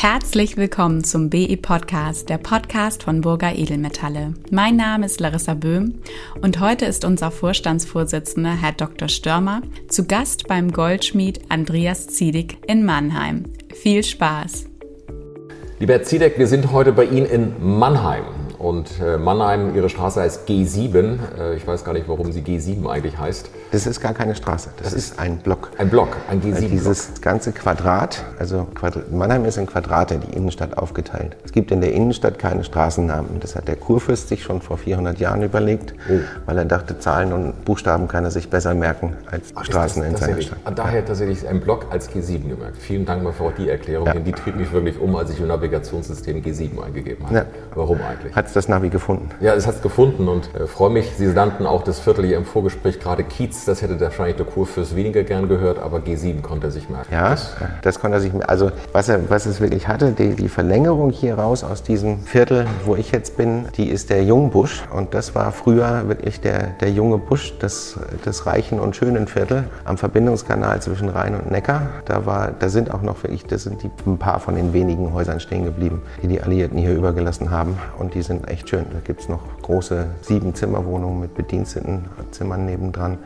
Herzlich willkommen zum BE-Podcast, der Podcast von Burga Edelmetalle. Mein Name ist Larissa Böhm und heute ist unser Vorstandsvorsitzender, Herr Dr. Störmer, zu Gast beim Goldschmied Andreas Ziedig in Mannheim. Viel Spaß! Lieber Herr Ziedig, wir sind heute bei Ihnen in Mannheim. Und Mannheim, Ihre Straße heißt G7. Ich weiß gar nicht, warum sie G7 eigentlich heißt. Das ist gar keine Straße, das ist ein Block. Ein Block, ein G7-Block. Dieses ganze Quadrat, also Mannheim ist in Quadrate in die Innenstadt aufgeteilt. Es gibt in der Innenstadt keine Straßennamen. Das hat der Kurfürst sich schon vor 400 Jahren überlegt, weil er dachte, Zahlen und Buchstaben kann er sich besser merken als Straßen in seiner Stadt. Daher tatsächlich ein Block als G7 gemerkt. Vielen Dank mal für die Erklärung, denn die trieb mich wirklich um, als ich im Navigationssystem G7 eingegeben habe. Ja. Warum eigentlich? Das Navi gefunden. Ja, das hat es gefunden und freue mich, Sie nannten auch das Viertel hier im Vorgespräch gerade Kiez, das hätte wahrscheinlich der Kurfürst weniger gern gehört, aber G7 konnte er sich merken. Ja, das konnte er sich merken. Also was es wirklich hatte, die Verlängerung hier raus aus diesem Viertel, wo ich jetzt bin, die ist der Jungbusch und das war früher wirklich der junge Busch, das reichen und schönen Viertel am Verbindungskanal zwischen Rhein und Neckar. Da sind auch noch wirklich, das sind ein paar von den wenigen Häusern stehen geblieben, die Alliierten hier übergelassen haben und die sind echt schön. Da gibt es noch große 7-Zimmer-Wohnungen mit bediensteten Zimmern nebendran.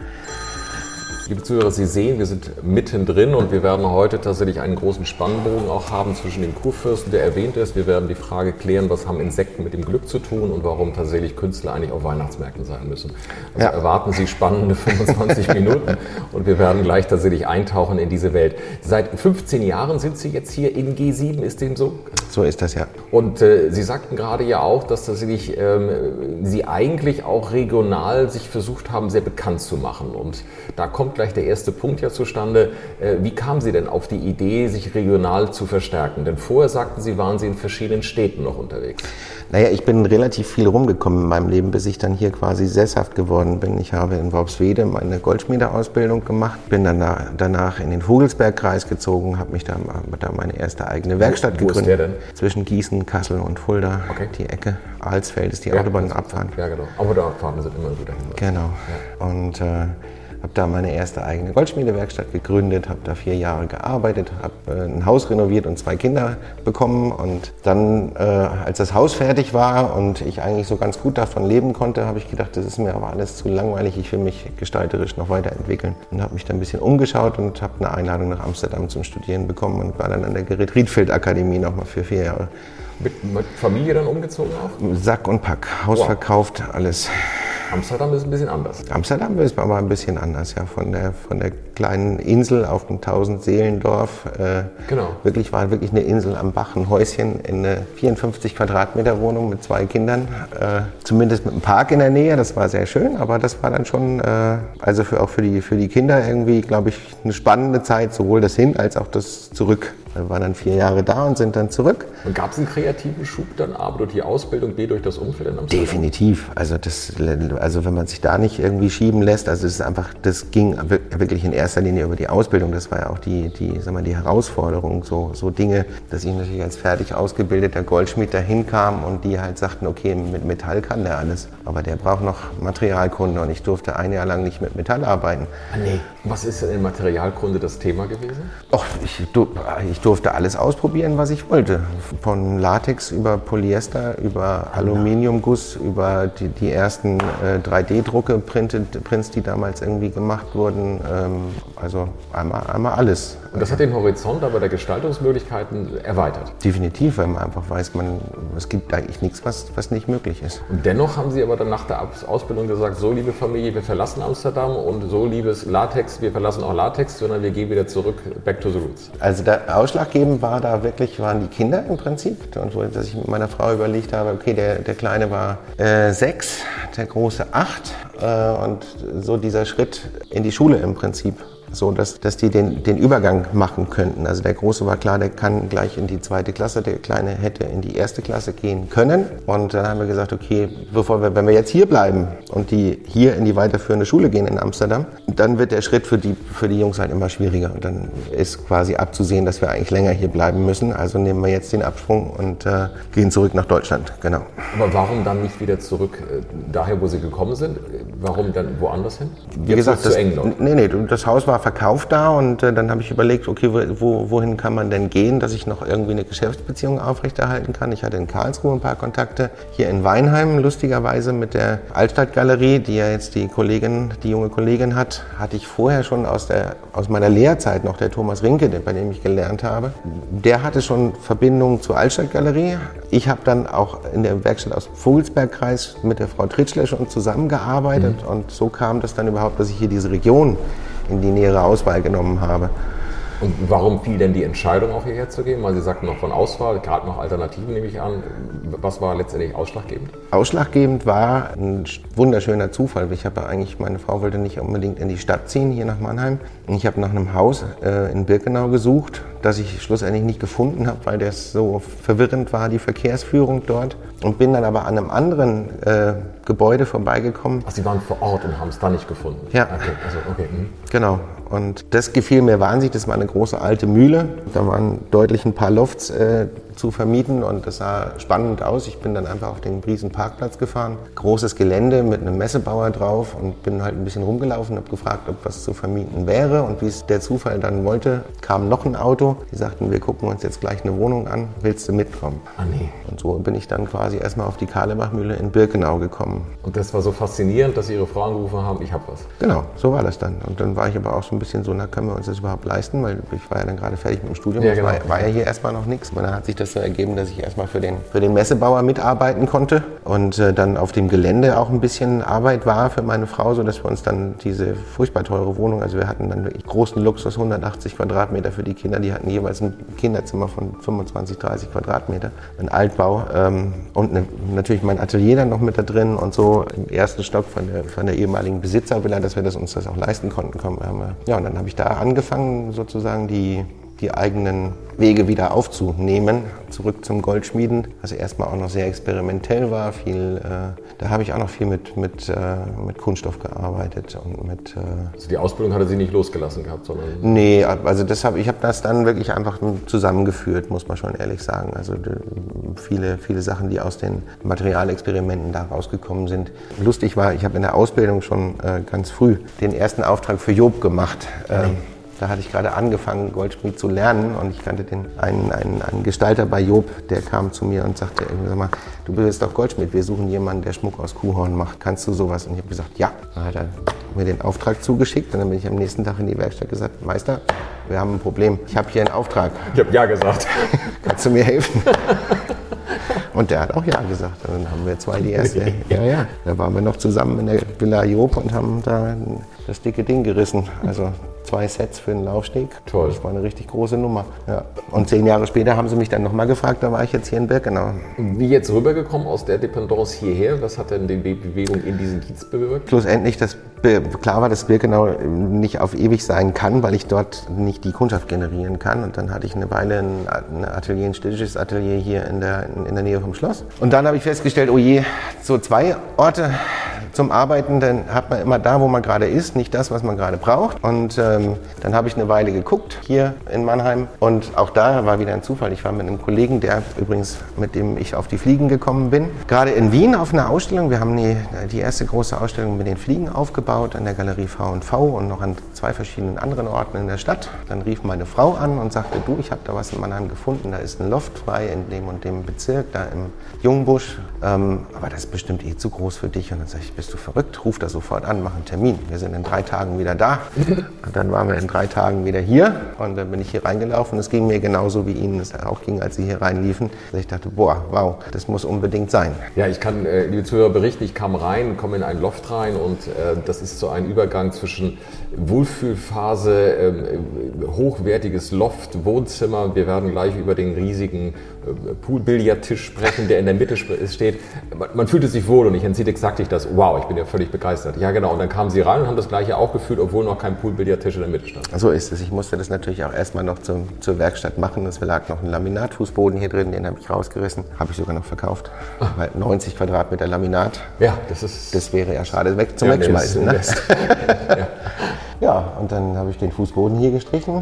Liebe Zuhörer, Sie sehen, wir sind mittendrin und wir werden heute tatsächlich einen großen Spannbogen auch haben zwischen dem Kurfürsten, der erwähnt ist. Wir werden die Frage klären, was haben Insekten mit dem Glück zu tun und warum tatsächlich Künstler eigentlich auf Weihnachtsmärkten sein müssen. Also erwarten Sie spannende 25 Minuten und wir werden gleich tatsächlich eintauchen in diese Welt. Seit 15 Jahren sind Sie jetzt hier in G7, ist dem so? So ist das, ja. Und Sie sagten gerade ja auch, dass tatsächlich Sie eigentlich auch regional sich versucht haben, sehr bekannt zu machen und da kommt gleich der erste Punkt ja zustande. Wie kamen Sie denn auf die Idee, sich regional zu verstärken? Denn vorher sagten Sie, waren Sie in verschiedenen Städten noch unterwegs. Naja, ich bin relativ viel rumgekommen in meinem Leben, bis ich dann hier quasi sesshaft geworden bin. Ich habe in Worpswede meine Goldschmiedeausbildung gemacht, bin dann danach in den Vogelsbergkreis gezogen, habe mich da meine erste eigene Werkstatt gegründet. Wo ist der denn? Zwischen Gießen, Kassel und Fulda, die Ecke. Alsfeld ist die Autobahnabfahrt. Ja, genau. Autobahnabfahrten sind immer gut dahin. Genau. Ja. Und habe da meine erste eigene Goldschmiedewerkstatt gegründet, habe da 4 Jahre gearbeitet, habe ein Haus renoviert und 2 Kinder bekommen. Und dann, als das Haus fertig war und ich eigentlich so ganz gut davon leben konnte, habe ich gedacht, das ist mir aber alles zu langweilig, ich will mich gestalterisch noch weiterentwickeln. Und habe mich dann ein bisschen umgeschaut und habe eine Einladung nach Amsterdam zum Studieren bekommen und war dann an der Gerrit Rietveld Akademie nochmal für 4 Jahre. Mit Familie dann umgezogen auch? Sack und Pack, Haus verkauft, alles. Amsterdam ist ein bisschen anders. Amsterdam ist aber ein bisschen anders, ja. Von der kleinen Insel auf dem 1000-Seelendorf. Genau. War wirklich eine Insel am Bach, ein Häuschen in eine 54 Quadratmeter Wohnung mit 2 Kindern. Zumindest mit einem Park in der Nähe, das war sehr schön, aber das war dann schon, also für die Kinder irgendwie, glaube ich, eine spannende Zeit, sowohl das Hin- als auch das Zurück. Wir waren dann 4 Jahre da und sind dann zurück. Und gab es einen kreativen Schub dann A, durch die Ausbildung, B, durch das Umfeld in Amsterdam? Definitiv. Also wenn man sich da nicht irgendwie schieben lässt, also es ist einfach, das ging wirklich in erster Linie über die Ausbildung. Das war ja auch die Herausforderung, so Dinge, dass ich natürlich als fertig ausgebildeter Goldschmied dahin kam und die halt sagten, okay, mit Metall kann der alles, aber der braucht noch Materialkunde und ich durfte 1 Jahr lang nicht mit Metall arbeiten. Nee. Was ist denn in Materialkunde das Thema gewesen? Och, ich durfte alles ausprobieren, was ich wollte. Von Latex über Polyester, über Aluminiumguss, über die ersten 3D-Drucke, Prints, die damals irgendwie gemacht wurden. Also einmal alles. Und das hat den Horizont aber der Gestaltungsmöglichkeiten erweitert? Definitiv, weil man einfach weiß, es gibt eigentlich nichts, was nicht möglich ist. Und dennoch haben Sie aber dann nach der Ausbildung gesagt, so liebe Familie, wir verlassen Amsterdam und so liebes Latex, wir verlassen auch Latex, sondern wir gehen wieder zurück, back to the roots. Also der ausschlaggebend war da wirklich, waren die Kinder im Prinzip. Und so, dass ich mit meiner Frau überlegt habe, okay, der Kleine war 6, der Große 8 und so dieser Schritt in die Schule im Prinzip. So, dass die den Übergang machen könnten. Also der Große war klar, der kann gleich in die 2. Klasse, der Kleine hätte in die 1. Klasse gehen können. Und dann haben wir gesagt, okay, wenn wir jetzt hier bleiben und die hier in die weiterführende Schule gehen in Amsterdam, dann wird der Schritt für die Jungs halt immer schwieriger. Und dann ist quasi abzusehen, dass wir eigentlich länger hier bleiben müssen. Also nehmen wir jetzt den Absprung und gehen zurück nach Deutschland, genau. Aber warum dann nicht wieder zurück daher, wo Sie gekommen sind? Warum dann woanders hin? Wie gesagt, das Haus war Verkauf da und dann habe ich überlegt, okay, wohin kann man denn gehen, dass ich noch irgendwie eine Geschäftsbeziehung aufrechterhalten kann. Ich hatte in Karlsruhe ein paar Kontakte, hier in Weinheim lustigerweise mit der Altstadtgalerie, die ja jetzt die junge Kollegin hat, hatte ich vorher schon aus meiner Lehrzeit noch, der Thomas Rinke, bei dem ich gelernt habe. Der hatte schon Verbindungen zur Altstadtgalerie. Ich habe dann auch in der Werkstatt aus dem Vogelsbergkreis mit der Frau Tritschler schon zusammengearbeitet und so kam das dann überhaupt, dass ich hier diese Region in die nähere Auswahl genommen habe. Und warum fiel denn die Entscheidung, auch hierher zu gehen? Weil Sie sagten noch von Auswahl, gerade noch Alternativen nehme ich an. Was war letztendlich ausschlaggebend? Ausschlaggebend war ein wunderschöner Zufall. Ich habe eigentlich, meine Frau wollte nicht unbedingt in die Stadt ziehen, hier nach Mannheim. Und ich habe nach einem Haus in Birkenau gesucht, das ich schlussendlich nicht gefunden habe, weil das so verwirrend war, die Verkehrsführung dort. Und bin dann aber an einem anderen Gebäude vorbeigekommen. Ach, Sie waren vor Ort und haben es da nicht gefunden? Ja. Okay. Also, okay. Mhm. Genau. Und das gefiel mir wahnsinnig, das war eine große alte Mühle. Da waren deutlich ein paar Lofts zu vermieten und das sah spannend aus. Ich bin dann einfach auf den Riesenparkplatz gefahren. Großes Gelände mit einem Messebauer drauf und bin halt ein bisschen rumgelaufen, habe gefragt, ob was zu vermieten wäre. Und wie es der Zufall dann wollte, kam noch ein Auto. Die sagten, wir gucken uns jetzt gleich eine Wohnung an, willst du mitkommen? Ah nee. Und so bin ich dann quasi erstmal auf die Kahlemachmühle in Birkenau gekommen. Und das war so faszinierend, dass Sie Ihre Frau angerufen haben, ich habe was. Genau, so war das dann. Und dann war ich aber auch so ein bisschen so, na, können wir uns das überhaupt leisten? Weil ich war ja dann gerade fertig mit dem Studium, ja, genau. war ja hier erstmal noch nichts. Und dann hat sich das so ergeben, dass ich erstmal für den Messebauer mitarbeiten konnte und dann auf dem Gelände auch ein bisschen Arbeit war für meine Frau, sodass wir uns dann diese furchtbar teure Wohnung, also wir hatten dann wirklich großen Luxus, 180 Quadratmeter für die Kinder, die hatten jeweils ein Kinderzimmer von 25, 30 Quadratmeter, ein Altbau und natürlich mein Atelier dann noch mit da drin und so im ersten Stock von der ehemaligen Besitzervilla, dass wir uns das auch leisten konnten. Ja, und dann habe ich da angefangen, sozusagen die eigenen Wege wieder aufzunehmen, zurück zum Goldschmieden, was erstmal auch noch sehr experimentell war. Da habe ich auch noch viel mit Kunststoff gearbeitet und mit. Also die Ausbildung hatte Sie nicht losgelassen gehabt, sondern? Nee, also ich habe das dann wirklich einfach zusammengeführt, muss man schon ehrlich sagen. Also viele Sachen, die aus den Materialexperimenten da rausgekommen sind. Lustig war, ich habe in der Ausbildung schon ganz früh den ersten Auftrag für Job gemacht. Da hatte ich gerade angefangen, Goldschmied zu lernen und ich kannte einen Gestalter bei Job, der kam zu mir und sagte, sag mal, du bist doch Goldschmied, wir suchen jemanden, der Schmuck aus Kuhhorn macht, kannst du sowas? Und ich habe gesagt, ja. Dann hat er mir den Auftrag zugeschickt und dann bin ich am nächsten Tag in die Werkstatt gesagt, Meister, wir haben ein Problem, ich habe hier einen Auftrag. Ich habe ja gesagt. Kannst du mir helfen? Und der hat auch ja gesagt. Dann haben wir zwei die erste. Ja. Da waren wir noch zusammen in der Villa Job und haben da das dicke Ding gerissen. Also 2 Sets für den Laufsteg. Toll. Das war eine richtig große Nummer. Ja. Und 10 Jahre später haben sie mich dann nochmal gefragt, da war ich jetzt hier in Birkenau. Wie jetzt rübergekommen aus der Dependance hierher? Was hat denn die Bewegung in diesen Kiez bewirkt? Schlussendlich, dass klar war, dass Birkenau nicht auf ewig sein kann, weil ich dort nicht die Kundschaft generieren kann. Und dann hatte ich eine Weile ein städtisches Atelier hier in der Nähe vom Schloss. Und dann habe ich festgestellt, oh je, so 2 Orte zum Arbeiten, dann hat man immer da, wo man gerade ist, nicht das, was man gerade braucht. Und dann habe ich eine Weile geguckt, hier in Mannheim. Und auch da war wieder ein Zufall. Ich war mit einem Kollegen, der übrigens, mit dem ich auf die Fliegen gekommen bin, gerade in Wien auf einer Ausstellung. Wir haben die erste große Ausstellung mit den Fliegen aufgebaut an der Galerie V&V und noch an 2 verschiedenen anderen Orten in der Stadt. Dann rief meine Frau an und sagte, du, ich habe da was in Mannheim gefunden. Da ist ein Loft frei in dem und dem Bezirk, da im Jungbusch. Aber das ist bestimmt eh zu groß für dich. Und dann sage ich, bist du verrückt? Ruf da sofort an, mach einen Termin. Wir sind in 3 Tagen wieder da. Und dann waren wir in 3 Tagen wieder hier und dann bin ich hier reingelaufen. Es ging mir genauso, wie Ihnen es auch ging, als Sie hier reinliefen. Ich dachte, boah, wow, das muss unbedingt sein. Ja, ich kann, liebe Zuhörer, berichten, ich kam rein, komme in ein Loft rein und das ist so ein Übergang zwischen Wohlfühlphase, hochwertiges Loft, Wohnzimmer. Wir werden gleich über den riesigen Poolbillardtisch sprechen, der in der Mitte steht. Man fühlte sich wohl und ich entziehe exakt das, wow, ich bin ja völlig begeistert. Ja genau, und dann kamen Sie rein und haben das Gleiche auch gefühlt, obwohl noch kein Poolbillardtisch in der Mitte stand. So ist es. Ich musste das natürlich auch erstmal noch zur Werkstatt machen. Es lag noch ein Laminatfußboden hier drin, den habe ich rausgerissen. Habe ich sogar noch verkauft. Weil 90 Quadratmeter Laminat. Ja, das wäre ja schade wegzuschmeißen. Ne? Ja, und dann habe ich den Fußboden hier gestrichen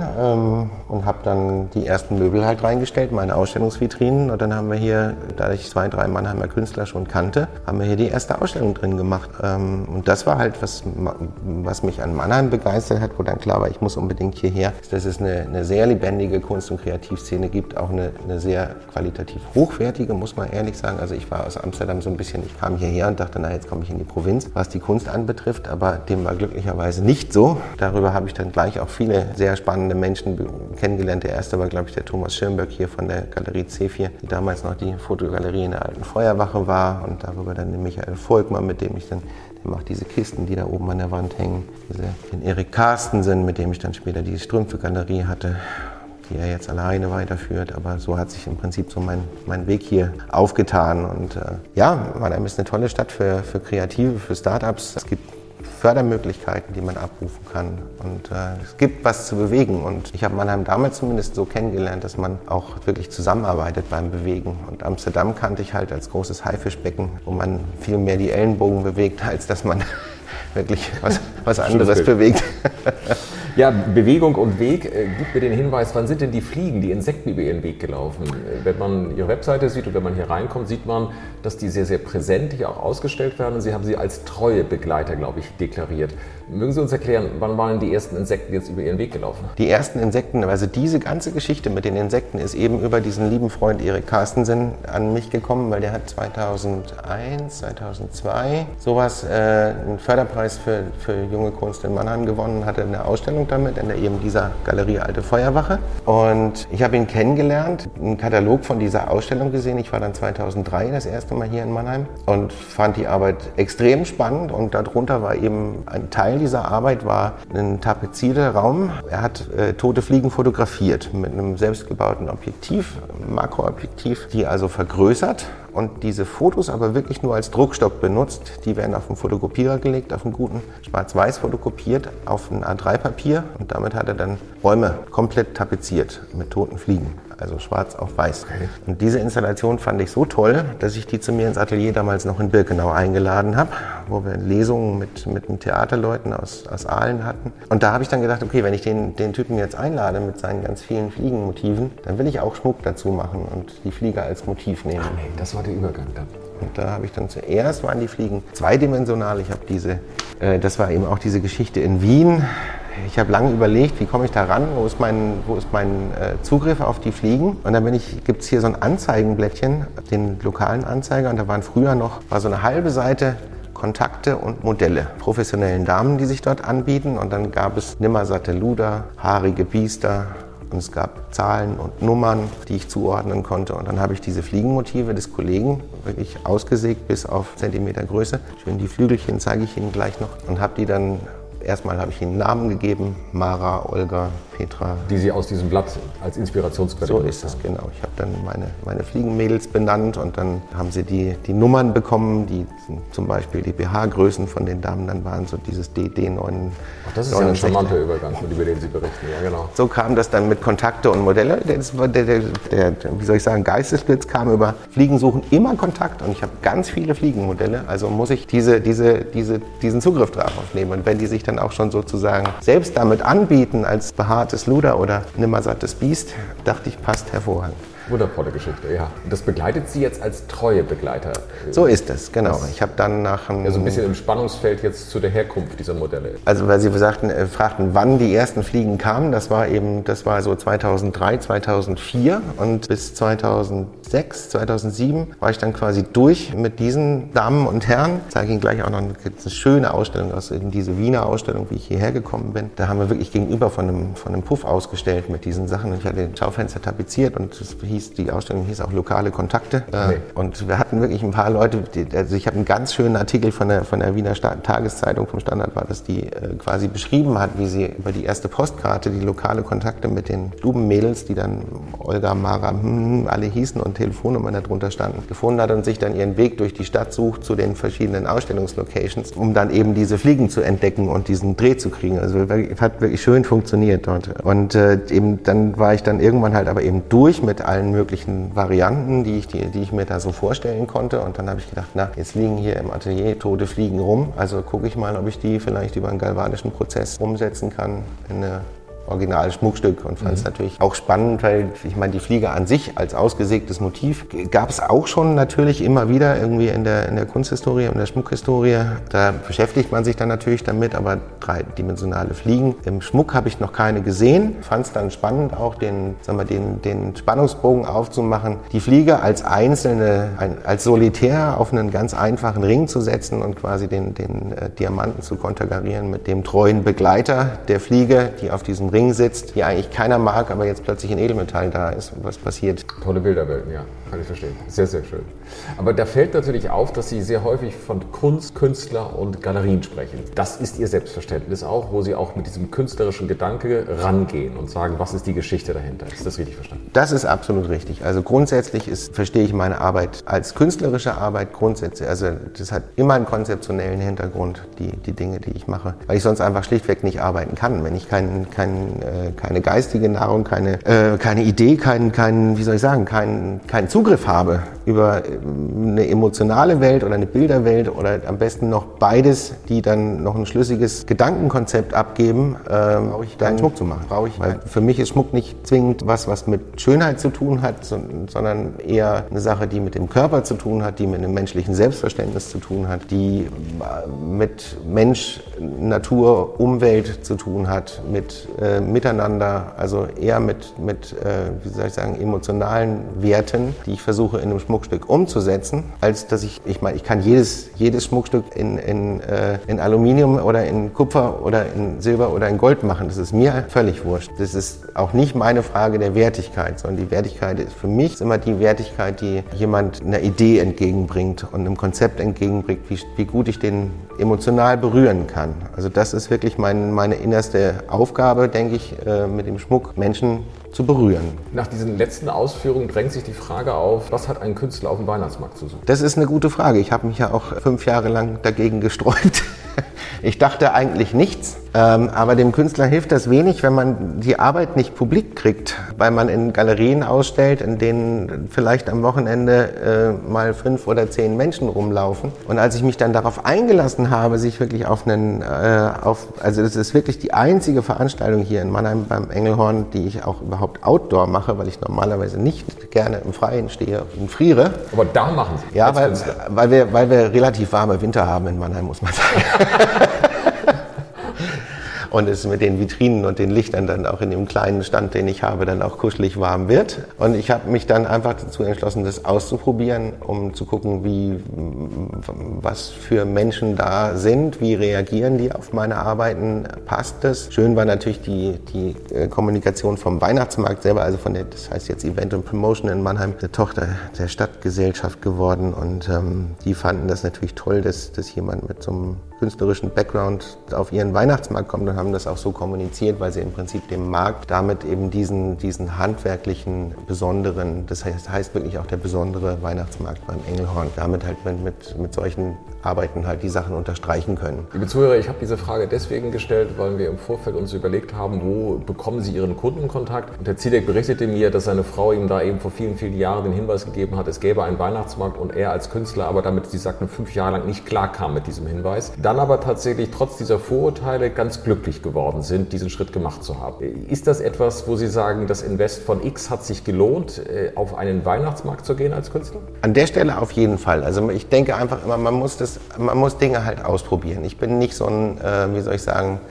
und habe dann die ersten Möbel halt reingestellt, meine Ausstellungsvitrinen. Und dann haben wir hier, da ich 2, 3 Mannheimer Künstler schon kannte, haben wir hier die erste Ausstellung drin gemacht. gemacht. Und das war halt, was mich an Mannheim begeistert hat, wo dann klar war, ich muss unbedingt hierher, dass es eine sehr lebendige Kunst- und Kreativszene gibt, auch eine sehr qualitativ hochwertige, muss man ehrlich sagen. Also ich war aus Amsterdam so ein bisschen, ich kam hierher und dachte, na, jetzt komme ich in die Provinz, was die Kunst anbetrifft, aber dem war glücklicherweise nicht so. Darüber habe ich dann gleich auch viele sehr spannende Menschen kennengelernt. Der erste war, glaube ich, der Thomas Schirmböck hier von der Galerie C4, die damals noch die Fotogalerie in der alten Feuerwache war, und darüber dann den Michael Volkmann, mit dem ich dann, der macht diese Kisten, die da oben an der Wand hängen, den Erik Carstensen, mit dem ich dann später die Strümpfegalerie hatte, die er jetzt alleine weiterführt, aber so hat sich im Prinzip so mein Weg hier aufgetan. Und ja, Mannheim ist eine tolle Stadt für Kreative, für Startups. Es gibt Fördermöglichkeiten, die man abrufen kann, und es gibt was zu bewegen, und ich habe Mannheim damals zumindest so kennengelernt, dass man auch wirklich zusammenarbeitet beim Bewegen, und Amsterdam kannte ich halt als großes Haifischbecken, wo man viel mehr die Ellenbogen bewegt, als dass man wirklich was anderes bewegt. Ja, Bewegung und Weg. Gib mir den Hinweis, wann sind denn die Fliegen, die Insekten über ihren Weg gelaufen? Wenn man Ihre Webseite sieht und wenn man hier reinkommt, sieht man, dass die sehr, sehr präsent hier auch ausgestellt werden. Und Sie haben sie als treue Begleiter, glaube ich, deklariert. Mögen Sie uns erklären, wann waren die ersten Insekten jetzt über Ihren Weg gelaufen? Die ersten Insekten, also diese ganze Geschichte mit den Insekten ist eben über diesen lieben Freund Erik Carstensen an mich gekommen, weil der hat 2001, 2002 sowas, einen Förderpreis für junge Kunst in Mannheim gewonnen, hatte eine Ausstellung damit in der eben dieser Galerie Alte Feuerwache, und ich habe ihn kennengelernt, einen Katalog von dieser Ausstellung gesehen. Ich war dann 2003 das erste Mal hier in Mannheim und fand die Arbeit extrem spannend, und darunter war eben ein Teil dieser Arbeit war ein tapezierter Raum. Er hat tote Fliegen fotografiert mit einem selbstgebauten Objektiv, Makroobjektiv, die also vergrößert, und diese Fotos aber wirklich nur als Druckstoff benutzt. Die werden auf einen Fotokopierer gelegt, auf einen guten Schwarz-Weiß fotokopiert, auf ein A3-Papier, und damit hat er dann Räume komplett tapeziert mit toten Fliegen. Also schwarz auf weiß. Okay. Und diese Installation fand ich so toll, dass ich die zu mir ins Atelier damals noch in Birkenau eingeladen habe, wo wir Lesungen mit den Theaterleuten aus Aalen hatten. Und da habe ich dann gedacht, okay, wenn ich den Typen jetzt einlade mit seinen ganz vielen Fliegenmotiven, dann will ich auch Schmuck dazu machen und die Fliege als Motiv nehmen. Ach nee, das war der Übergang dann. Und da habe ich dann zuerst, waren die Fliegen zweidimensional. Ich habe das war eben auch diese Geschichte in Wien. Ich habe lange überlegt, wie komme ich da ran, wo ist mein Zugriff auf die Fliegen. Und dann gibt es hier so ein Anzeigenblättchen, den lokalen Anzeiger. Und da waren früher noch so eine halbe Seite Kontakte und Modelle, professionellen Damen, die sich dort anbieten. Und dann gab es nimmersatte Luder, haarige Biester. Und es gab Zahlen und Nummern, die ich zuordnen konnte. Und dann habe ich diese Fliegenmotive des Kollegen wirklich ausgesägt bis auf Zentimeter Größe. Schön die Flügelchen zeige ich Ihnen gleich noch. Und habe die dann, erstmal habe ich ihnen Namen gegeben, Mara, Olga, Petra. Die Sie aus diesem Blatt als Inspirationsquelle so ist es, genau. Ich habe dann meine Fliegenmädels benannt, und dann haben sie die Nummern bekommen, die zum Beispiel die BH-Größen von den Damen dann waren, so dieses DD9. Ach, das ist ja ein charmanter Übergang, über den Sie berichten, ja genau. So kam das dann mit Kontakte und Modelle. Der, wie soll ich sagen, Geistesblitz kam über Fliegen suchen immer Kontakt, und ich habe ganz viele Fliegenmodelle, also muss ich diesen Zugriff drauf nehmen. Und wenn die sich dann auch schon sozusagen selbst damit anbieten als behaartes Luder oder nimmersattes Biest, dachte ich, passt hervorragend. Wundervolle Geschichte, ja. Und das begleitet Sie jetzt als treue Begleiter. So ist es, genau. Ich habe dann so ein bisschen im Spannungsfeld jetzt zu der Herkunft dieser Modelle. Also weil Sie fragten, wann die ersten Fliegen kamen, das war so 2003, 2004, und bis 2006, 2007 war ich dann quasi durch mit diesen Damen und Herren. Ich zeige Ihnen gleich auch noch eine schöne Ausstellung aus eben diese Wiener Ausstellung, wie ich hierher gekommen bin. Da haben wir wirklich gegenüber von einem Puff ausgestellt mit diesen Sachen. Ich hatte den Schaufenster tapeziert, und es hieß, die Ausstellung hieß auch lokale Kontakte. Okay. Und wir hatten wirklich ein paar Leute, also ich habe einen ganz schönen Artikel von der Wiener Tageszeitung, vom Standard war das, die quasi beschrieben hat, wie sie über die erste Postkarte die lokale Kontakte mit den Stubenmädels, die dann Olga, Mara, alle hießen und Telefonnummern darunter standen, gefunden hat und sich dann ihren Weg durch die Stadt sucht zu den verschiedenen Ausstellungslocations, um dann eben diese Fliegen zu entdecken und diesen Dreh zu kriegen. Also es hat wirklich schön funktioniert dort. Und eben dann war ich dann irgendwann halt aber eben durch mit allen möglichen Varianten, die ich mir da so vorstellen konnte. Und dann habe ich gedacht, na, jetzt liegen hier im Atelier tote Fliegen rum. Also gucke ich mal, ob ich die vielleicht über einen galvanischen Prozess umsetzen kann in eine Originalschmuckstück und fand es natürlich auch spannend, weil ich meine, die Fliege an sich als ausgesägtes Motiv gab es auch schon natürlich immer wieder irgendwie in der Kunsthistorie und der Schmuckhistorie. Da beschäftigt man sich dann natürlich damit, aber dreidimensionale Fliegen im Schmuck habe ich noch keine gesehen. Fand es dann spannend, auch den Spannungsbogen aufzumachen, die Fliege als als solitär auf einen ganz einfachen Ring zu setzen und quasi den Diamanten zu konterkarieren mit dem treuen Begleiter der Fliege, die auf diesem Ring sitzt, die eigentlich keiner mag, aber jetzt plötzlich in Edelmetall da ist. Was passiert? Tolle Bilderwelten, ja, kann ich verstehen. Sehr, sehr schön. Aber da fällt natürlich auf, dass Sie sehr häufig von Kunst, Künstler und Galerien sprechen. Das ist Ihr Selbstverständnis auch, wo Sie auch mit diesem künstlerischen Gedanke rangehen und sagen, was ist die Geschichte dahinter? Ist das richtig verstanden? Das ist absolut richtig. Also grundsätzlich verstehe ich meine Arbeit als künstlerische Arbeit grundsätzlich. Also das hat immer einen konzeptionellen Hintergrund, die Dinge, die ich mache, weil ich sonst einfach schlichtweg nicht arbeiten kann. Wenn ich keine geistige Nahrung, keine Idee, keinen Zugriff habe über eine emotionale Welt oder eine Bilderwelt oder am besten noch beides, die dann noch ein schlüssiges Gedankenkonzept abgeben, brauche ich dann Schmuck zu machen. Weil für mich ist Schmuck nicht zwingend was mit Schönheit zu tun hat, sondern eher eine Sache, die mit dem Körper zu tun hat, die mit einem menschlichen Selbstverständnis zu tun hat, die mit Mensch, Natur, Umwelt zu tun hat, mit Miteinander, also eher mit wie soll ich sagen, emotionalen Werten, die ich versuche in einem Schmuckstück umzusetzen, als dass ich meine, ich kann jedes Schmuckstück in Aluminium oder in Kupfer oder in Silber oder in Gold machen. Das ist mir völlig wurscht. Das ist auch nicht meine Frage der Wertigkeit, sondern die Wertigkeit ist für mich immer die Wertigkeit, die jemand einer Idee entgegenbringt und einem Konzept entgegenbringt, wie gut ich den emotional berühren kann. Also das ist wirklich meine innerste Aufgabe, denke ich, mit dem Schmuck Menschen zu berühren. Nach diesen letzten Ausführungen drängt sich die Frage auf, was hat ein Künstler auf dem Weihnachtsmarkt zu suchen? Das ist eine gute Frage. Ich habe mich ja auch 5 Jahre lang dagegen gesträubt. Ich dachte eigentlich nichts, aber dem Künstler hilft das wenig, wenn man die Arbeit nicht publik kriegt, weil man in Galerien ausstellt, in denen vielleicht am Wochenende mal 5 oder 10 Menschen rumlaufen. Und als ich mich dann darauf eingelassen habe, sich wirklich also das ist wirklich die einzige Veranstaltung hier in Mannheim beim Engelhorn, die ich auch überhaupt outdoor mache, weil ich normalerweise nicht gerne im Freien stehe und friere. Aber da machen Sie. Ja, weil wir relativ warme Winter haben in Mannheim, muss man sagen. Und es mit den Vitrinen und den Lichtern dann auch in dem kleinen Stand, den ich habe, dann auch kuschelig warm wird. Und ich habe mich dann einfach dazu entschlossen, das auszuprobieren, um zu gucken, was für Menschen da sind, wie reagieren die auf meine Arbeiten, passt das. Schön war natürlich die Kommunikation vom Weihnachtsmarkt selber, also das heißt jetzt Event und Promotion in Mannheim, eine Tochter der Stadtgesellschaft geworden. Und die fanden das natürlich toll, dass jemand mit so einem künstlerischen Background auf ihren Weihnachtsmarkt kommt und haben das auch so kommuniziert, weil sie im Prinzip dem Markt damit eben diesen handwerklichen, besonderen, das heißt wirklich auch der besondere Weihnachtsmarkt beim Engelhorn, damit halt mit solchen Arbeiten halt die Sachen unterstreichen können. Liebe Zuhörer, ich habe diese Frage deswegen gestellt, weil wir im Vorfeld uns überlegt haben, wo bekommen Sie Ihren Kundenkontakt? Und Herr Ziedig berichtete mir, dass seine Frau ihm da eben vor vielen, vielen Jahren den Hinweis gegeben hat, es gäbe einen Weihnachtsmarkt und er als Künstler aber damit, sie sagten, 5 Jahre lang nicht klarkam mit diesem Hinweis. Dann aber tatsächlich trotz dieser Vorurteile ganz glücklich geworden sind, diesen Schritt gemacht zu haben. Ist das etwas, wo Sie sagen, das Invest von X hat sich gelohnt, auf einen Weihnachtsmarkt zu gehen als Künstler? An der Stelle auf jeden Fall. Also ich denke einfach immer, man muss Dinge halt ausprobieren. Ich bin nicht so ein,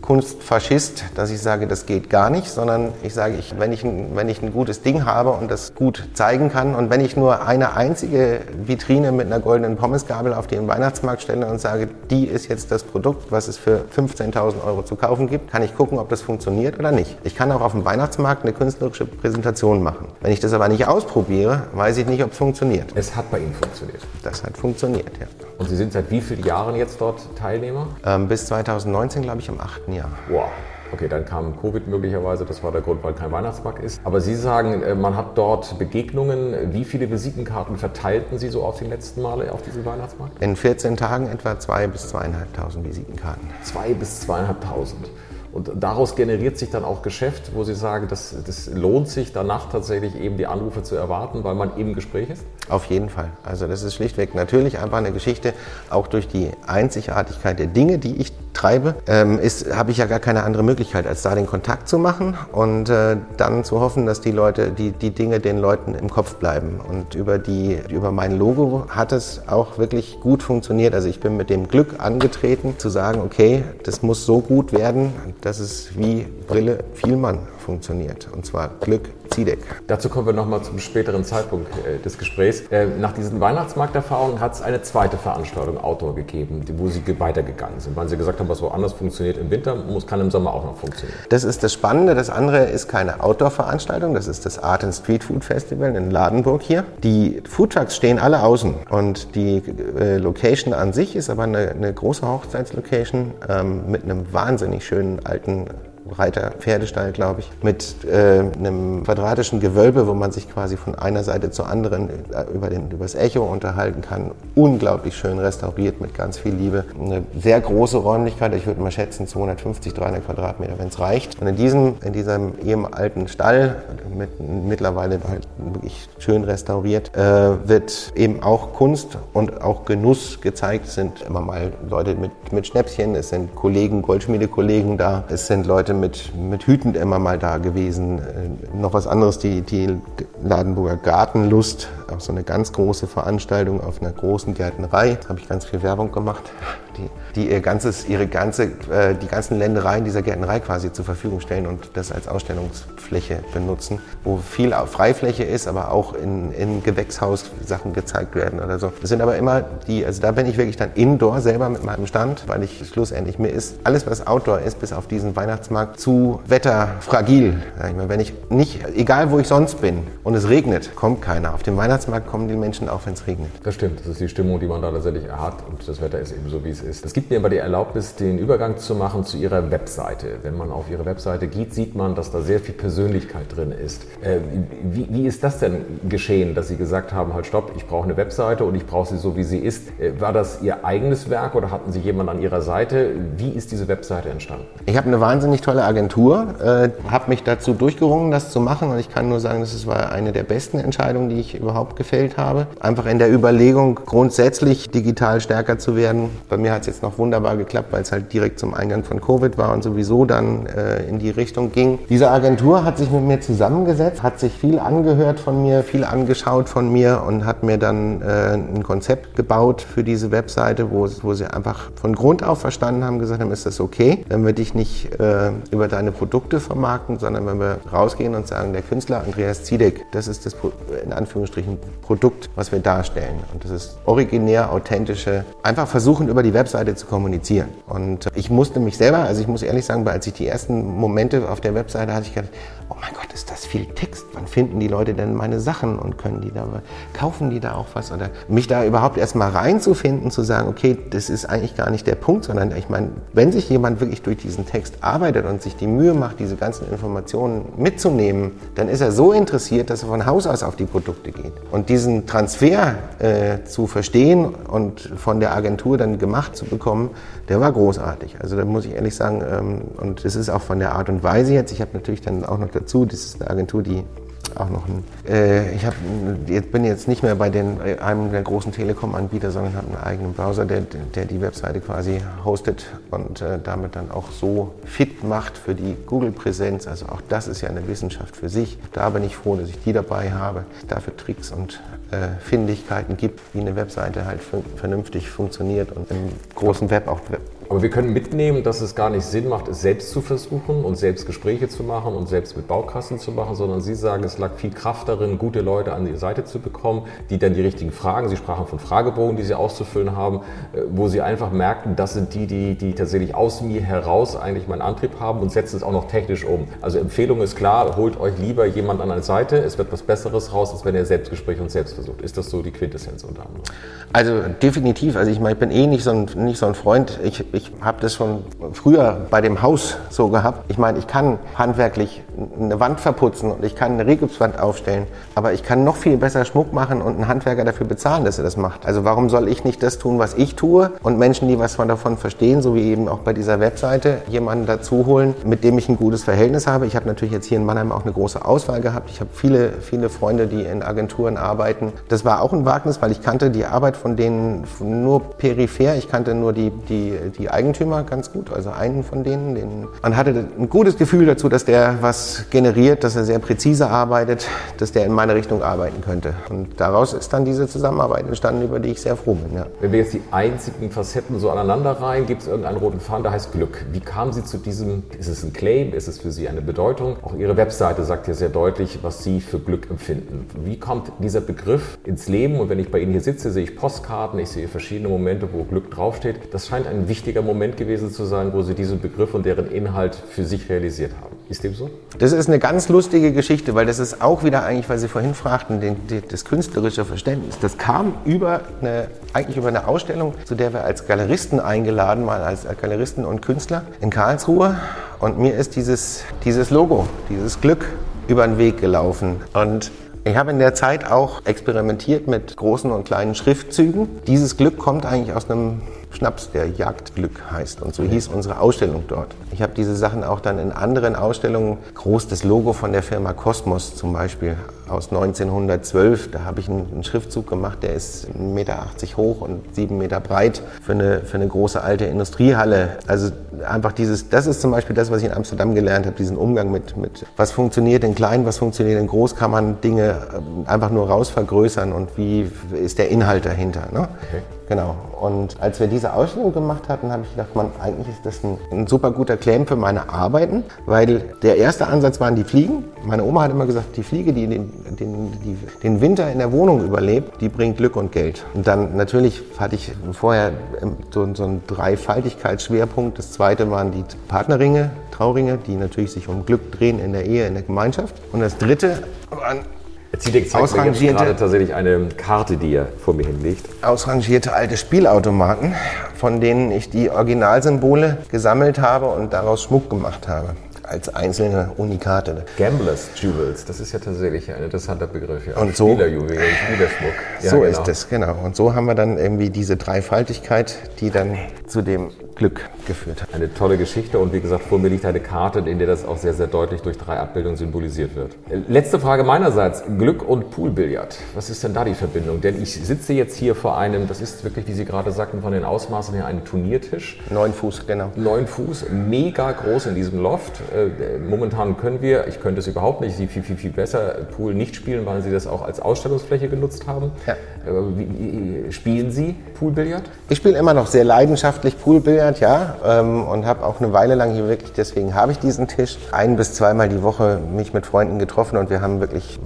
Kunstfaschist, dass ich sage, das geht gar nicht, sondern ich sage, wenn ich ein gutes Ding habe und das gut zeigen kann und wenn ich nur eine einzige Vitrine mit einer goldenen Pommesgabel auf den Weihnachtsmarkt stelle und sage, die ist jetzt das Produkt, was es für 15.000 € zu kaufen gibt, kann ich gucken, ob das funktioniert oder nicht. Ich kann auch auf dem Weihnachtsmarkt eine künstlerische Präsentation machen. Wenn ich das aber nicht ausprobiere, weiß ich nicht, ob es funktioniert. Es hat bei Ihnen funktioniert. Das hat funktioniert, ja. Und Sie sind seit wie vielen Jahren jetzt dort Teilnehmer? Bis 2019, glaube ich, im 8. Jahr. Wow. Okay, dann kam Covid möglicherweise, das war der Grund, weil kein Weihnachtsmarkt ist. Aber Sie sagen, man hat dort Begegnungen. Wie viele Visitenkarten verteilten Sie so auf die letzten Male auf diesem Weihnachtsmarkt? In 14 Tagen etwa 2.000 bis 2.500 Visitenkarten. 2.000 bis 2.500. Und daraus generiert sich dann auch Geschäft, wo Sie sagen, das lohnt sich danach tatsächlich eben die Anrufe zu erwarten, weil man im Gespräch ist? Auf jeden Fall. Also das ist schlichtweg natürlich einfach eine Geschichte, auch durch die Einzigartigkeit der Dinge, die ich betreibe, habe ich ja gar keine andere Möglichkeit, als da den Kontakt zu machen und dann zu hoffen, dass die Leute, die Dinge den Leuten im Kopf bleiben. Und über mein Logo hat es auch wirklich gut funktioniert. Also ich bin mit dem Glück angetreten, zu sagen, okay, das muss so gut werden, dass es wie Brille Vielmann funktioniert. Und zwar Glück Ziedig. Dazu kommen wir nochmal zum späteren Zeitpunkt des Gesprächs. Nach diesen Weihnachtsmarkterfahrungen hat es eine zweite Veranstaltung Outdoor gegeben, wo Sie weitergegangen sind, weil Sie gesagt haben, was woanders funktioniert im Winter, kann im Sommer auch noch funktionieren. Das ist das Spannende. Das andere ist keine Outdoor-Veranstaltung. Das ist das Art and Street Food Festival in Ladenburg hier. Die Foodtrucks stehen alle außen und die Location an sich ist aber eine große Hochzeitslocation mit einem wahnsinnig schönen alten Reiter-Pferdestall, glaube ich, mit einem quadratischen Gewölbe, wo man sich quasi von einer Seite zur anderen über das Echo unterhalten kann. Unglaublich schön restauriert mit ganz viel Liebe. Eine sehr große Räumlichkeit, ich würde mal schätzen 250, 300 Quadratmeter, wenn es reicht. Und in diesem eben alten Stall, mittlerweile halt wirklich schön restauriert, wird eben auch Kunst und auch Genuss gezeigt. Es sind immer mal Leute mit Schnäpschen, es sind Kollegen, Goldschmiedekollegen da, es sind Leute mit Hüten immer mal da gewesen. Noch was anderes, die Ladenburger Gartenlust, auch so eine ganz große Veranstaltung auf einer großen Gärtnerei. Da habe ich ganz viel Werbung gemacht, die die ganzen Ländereien dieser Gärtnerei quasi zur Verfügung stellen und das als Ausstellungsfläche benutzen, wo viel Freifläche ist, aber auch in Gewächshaus Sachen gezeigt werden oder so. Das sind aber immer also da bin ich wirklich dann indoor selber mit meinem Stand, weil ich schlussendlich, mir ist alles, was Outdoor ist, bis auf diesen Weihnachtsmarkt, zu wetterfragil. Wenn ich nicht, egal wo ich sonst bin und es regnet, kommt keiner. Auf dem Weihnachtsmarkt kommen die Menschen auch, wenn es regnet. Das stimmt, das ist die Stimmung, die man da tatsächlich hat und das Wetter ist eben so, wie es ist. Es gibt mir aber die Erlaubnis, den Übergang zu machen zu Ihrer Webseite. Wenn man auf Ihre Webseite geht, sieht man, dass da sehr viel Persönlichkeit drin ist. Wie ist das denn geschehen, dass Sie gesagt haben, halt stopp, ich brauche eine Webseite und ich brauche sie so, wie sie ist. War das Ihr eigenes Werk oder hatten Sie jemanden an Ihrer Seite? Wie ist diese Webseite entstanden? Ich habe eine wahnsinnig tolle Agentur, habe mich dazu durchgerungen, das zu machen und ich kann nur sagen, das war eine der besten Entscheidungen, die ich überhaupt gefällt habe. Einfach in der Überlegung, grundsätzlich digital stärker zu werden. Bei mir hat es jetzt noch wunderbar geklappt, weil es halt direkt zum Eingang von Covid war und sowieso dann in die Richtung ging. Diese Agentur hat sich mit mir zusammengesetzt, hat sich viel angehört von mir, viel angeschaut von mir und hat mir dann ein Konzept gebaut für diese Webseite, wo sie einfach von Grund auf verstanden haben, gesagt haben, ist das okay, wenn wir dich nicht über deine Produkte vermarkten, sondern wenn wir rausgehen und sagen, der Künstler Andreas Ziedig, das ist das in Anführungsstrichen Produkt, was wir darstellen. Und das ist originär, authentische, einfach versuchen, über die Webseite zu kommunizieren. Und ich musste mich selber, also ich muss ehrlich sagen, als ich die ersten Momente auf der Webseite hatte, ich gedacht, oh mein Gott, ist das viel Text. Wann finden die Leute denn meine Sachen und kaufen die da auch was? Oder mich da überhaupt erstmal reinzufinden, zu sagen, okay, das ist eigentlich gar nicht der Punkt, sondern ich meine, wenn sich jemand wirklich durch diesen Text arbeitet und sich die Mühe macht, diese ganzen Informationen mitzunehmen, dann ist er so interessiert, dass er von Haus aus auf die Produkte geht. Und diesen Transfer zu verstehen und von der Agentur dann gemacht zu bekommen, der war großartig. Also da muss ich ehrlich sagen, und das ist auch von der Art und Weise jetzt, ich habe natürlich dann auch noch dazu, das ist eine Agentur, die auch noch bin jetzt nicht mehr bei einem der großen Telekom-Anbieter, sondern habe einen eigenen Browser, der die Webseite quasi hostet und damit dann auch so fit macht für die Google-Präsenz. Also auch das ist ja eine Wissenschaft für sich. Da bin ich froh, dass ich die dabei habe, dafür Tricks und Findigkeiten gibt, wie eine Webseite halt vernünftig funktioniert und im großen Web auch. Aber wir können mitnehmen, dass es gar nicht Sinn macht, es selbst zu versuchen und selbst Gespräche zu machen und selbst mit Baukasten zu machen, sondern Sie sagen, es lag viel Kraft darin, gute Leute an die Seite zu bekommen, die dann die richtigen Fragen, Sie sprachen von Fragebogen, die Sie auszufüllen haben, wo Sie einfach merkten, das sind die tatsächlich aus mir heraus eigentlich meinen Antrieb haben und setzen es auch noch technisch um. Also Empfehlung ist klar, holt euch lieber jemand an eine Seite, es wird was Besseres raus, als wenn ihr Selbstgespräche und selbst versucht. Ist das so die Quintessenz unter anderem? Also definitiv, also ich meine, ich bin eh nicht so ein Freund, ich habe das schon früher bei dem Haus so gehabt. Ich meine, ich kann handwerklich eine Wand verputzen und ich kann eine Rigipswand aufstellen, aber ich kann noch viel besser Schmuck machen und einen Handwerker dafür bezahlen, dass er das macht. Also warum soll ich nicht das tun, was ich tue und Menschen, die was davon verstehen, so wie eben auch bei dieser Webseite, jemanden dazu holen, mit dem ich ein gutes Verhältnis habe. Ich habe natürlich jetzt hier in Mannheim auch eine große Auswahl gehabt. Ich habe viele, viele Freunde, die in Agenturen arbeiten. Das war auch ein Wagnis, weil ich kannte die Arbeit von denen nur peripher. Ich kannte nur die Eigentümer ganz gut, also einen von denen. Man hatte ein gutes Gefühl dazu, dass der was generiert, dass er sehr präzise arbeitet, dass der in meine Richtung arbeiten könnte. Und daraus ist dann diese Zusammenarbeit entstanden, über die ich sehr froh bin. Ja. Wenn wir jetzt die einzigen Facetten so aneinander reihen, gibt es irgendeinen roten Faden, der heißt Glück. Wie kamen Sie zu diesem, ist es ein Claim, ist es für Sie eine Bedeutung? Auch Ihre Webseite sagt ja sehr deutlich, was Sie für Glück empfinden. Wie kommt dieser Begriff ins Leben? Und wenn ich bei Ihnen hier sitze, sehe ich Postkarten, ich sehe verschiedene Momente, wo Glück draufsteht. Das scheint ein wichtiger Moment gewesen zu sein, wo Sie diesen Begriff und deren Inhalt für sich realisiert haben. Ist dem so? Das ist eine ganz lustige Geschichte, weil das ist auch wieder eigentlich, weil Sie vorhin fragten, das künstlerische Verständnis. Das kam über eine Ausstellung, zu der wir als Galeristen eingeladen waren, als Galeristen und Künstler in Karlsruhe. Und mir ist dieses Logo, dieses Glück über den Weg gelaufen. Und ich habe in der Zeit auch experimentiert mit großen und kleinen Schriftzügen. Dieses Glück kommt eigentlich aus einem Schnaps, der Jagdglück heißt, und so hieß unsere Ausstellung dort. Ich habe diese Sachen auch dann in anderen Ausstellungen, groß das Logo von der Firma Kosmos zum Beispiel aus 1912, da habe ich einen Schriftzug gemacht, der ist 1,80 Meter hoch und 7 Meter breit für eine große alte Industriehalle. Also einfach das ist zum Beispiel das, was ich in Amsterdam gelernt habe, diesen Umgang mit was funktioniert in klein, was funktioniert in groß, kann man Dinge einfach nur rausvergrößern und wie ist der Inhalt dahinter, ne? Okay. Genau. Und als wir diese Ausstellung gemacht hatten, habe ich gedacht, man, eigentlich ist das ein super guter Claim für meine Arbeiten, weil der erste Ansatz waren die Fliegen. Meine Oma hat immer gesagt, die Fliege, die den Winter in der Wohnung überlebt, die bringt Glück und Geld. Und dann natürlich hatte ich vorher so einen Dreifaltigkeitsschwerpunkt. Das zweite waren die Partnerringe, Trauringe, die natürlich sich um Glück drehen in der Ehe, in der Gemeinschaft. Und das dritte waren Ziedig zeigt mir jetzt gerade tatsächlich eine Karte, die er vor mir hinlegt. Ausrangierte alte Spielautomaten, von denen ich die Originalsymbole gesammelt habe und daraus Schmuck gemacht habe. Als einzelne Unikate. Gamblers Jewels, das ist ja tatsächlich ein interessanter Begriff. Ja. Und so, Spielerjuwelen, Spielerschmuck. Ja, so genau. Ist es, genau. Und so haben wir dann irgendwie diese Dreifaltigkeit, die dann zu dem Glück geführt hat. Eine tolle Geschichte und wie gesagt, vor mir liegt eine Karte, in der das auch sehr, sehr deutlich durch drei Abbildungen symbolisiert wird. Letzte Frage meinerseits, Glück und Poolbillard. Was ist denn da die Verbindung? Denn ich sitze jetzt hier vor einem, das ist wirklich, wie Sie gerade sagten, von den Ausmaßen her ein Turniertisch. 9 Fuß, genau. 9 Fuß, mega groß in diesem Loft. Momentan ich könnte es überhaupt nicht, Sie viel besser Pool nicht spielen, weil Sie das auch als Ausstellungsfläche genutzt haben. Ja. Spielen Sie Poolbillard? Ich spiele immer noch sehr leidenschaftlich Poolbillard, ja, und habe auch eine Weile lang hier wirklich, deswegen habe ich diesen Tisch, 1- bis zweimal die Woche mich mit Freunden getroffen und wir haben wirklich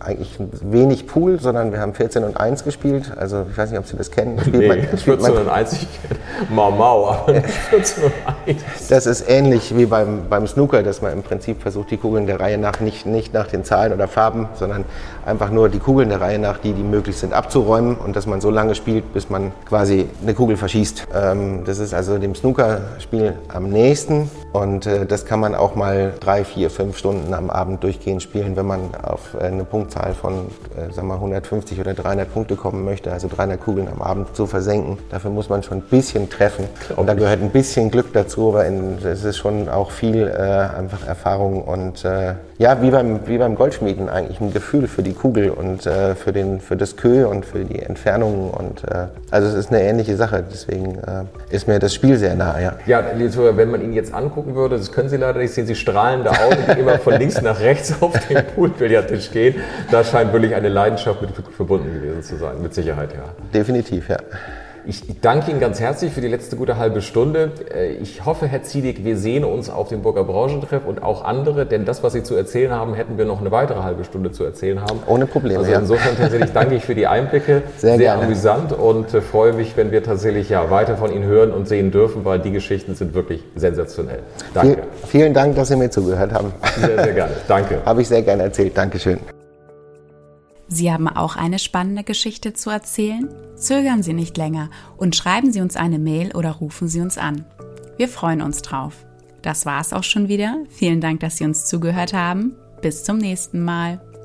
eigentlich wenig Pool, sondern wir haben 14 und 1 gespielt, also ich weiß nicht, ob Sie das kennen. Spielt 14 und 1, ich kenne Mau, aber nicht 14 und 1. Das ist ähnlich wie beim Snooker, dass man im Prinzip versucht, die Kugeln der Reihe nach nicht nach den Zahlen oder Farben, sondern einfach nur die Kugeln der Reihe nach, die möglich sind, abzuräumen und dass man so lange spielt, bis man quasi eine Kugel verschießt. Das ist also dem Snookerspiel am nächsten und das kann man auch mal 3, 4, 5 Stunden am Abend durchgehend spielen, wenn man auf eine Punktzahl von sagen wir 150 oder 300 Punkte kommen möchte, also 300 Kugeln am Abend zu versenken. Dafür muss man schon ein bisschen treffen und da gehört ein bisschen Glück dazu, aber es ist schon auch viel einfach Erfahrung und ja, wie beim Goldschmieden eigentlich ein Gefühl für die Kugel und für das Kö und für die Entfernungen und also es ist eine ähnliche Sache, deswegen ist mir das Spiel sehr nahe. Ja, wenn man ihn jetzt angucken würde, das können Sie leider nicht sehen, Sie strahlende Augen, die immer von links nach rechts auf den Poolbillardtisch gehen, da scheint wirklich eine Leidenschaft mit verbunden gewesen zu sein, mit Sicherheit, ja. Definitiv, ja. Ich danke Ihnen ganz herzlich für die letzte gute halbe Stunde. Ich hoffe, Herr Ziedig, wir sehen uns auf dem Burger Branchentreff und auch andere, denn das, was Sie zu erzählen haben, hätten wir noch eine weitere halbe Stunde zu erzählen haben. Ohne Probleme. Also insofern tatsächlich danke ich für die Einblicke. Sehr gerne. Sehr amüsant und freue mich, wenn wir tatsächlich ja weiter von Ihnen hören und sehen dürfen, weil die Geschichten sind wirklich sensationell. Danke. Vielen Dank, dass Sie mir zugehört haben. Sehr, sehr gerne. Danke. Habe ich sehr gerne erzählt. Dankeschön. Sie haben auch eine spannende Geschichte zu erzählen? Zögern Sie nicht länger und schreiben Sie uns eine Mail oder rufen Sie uns an. Wir freuen uns drauf. Das war's auch schon wieder. Vielen Dank, dass Sie uns zugehört haben. Bis zum nächsten Mal.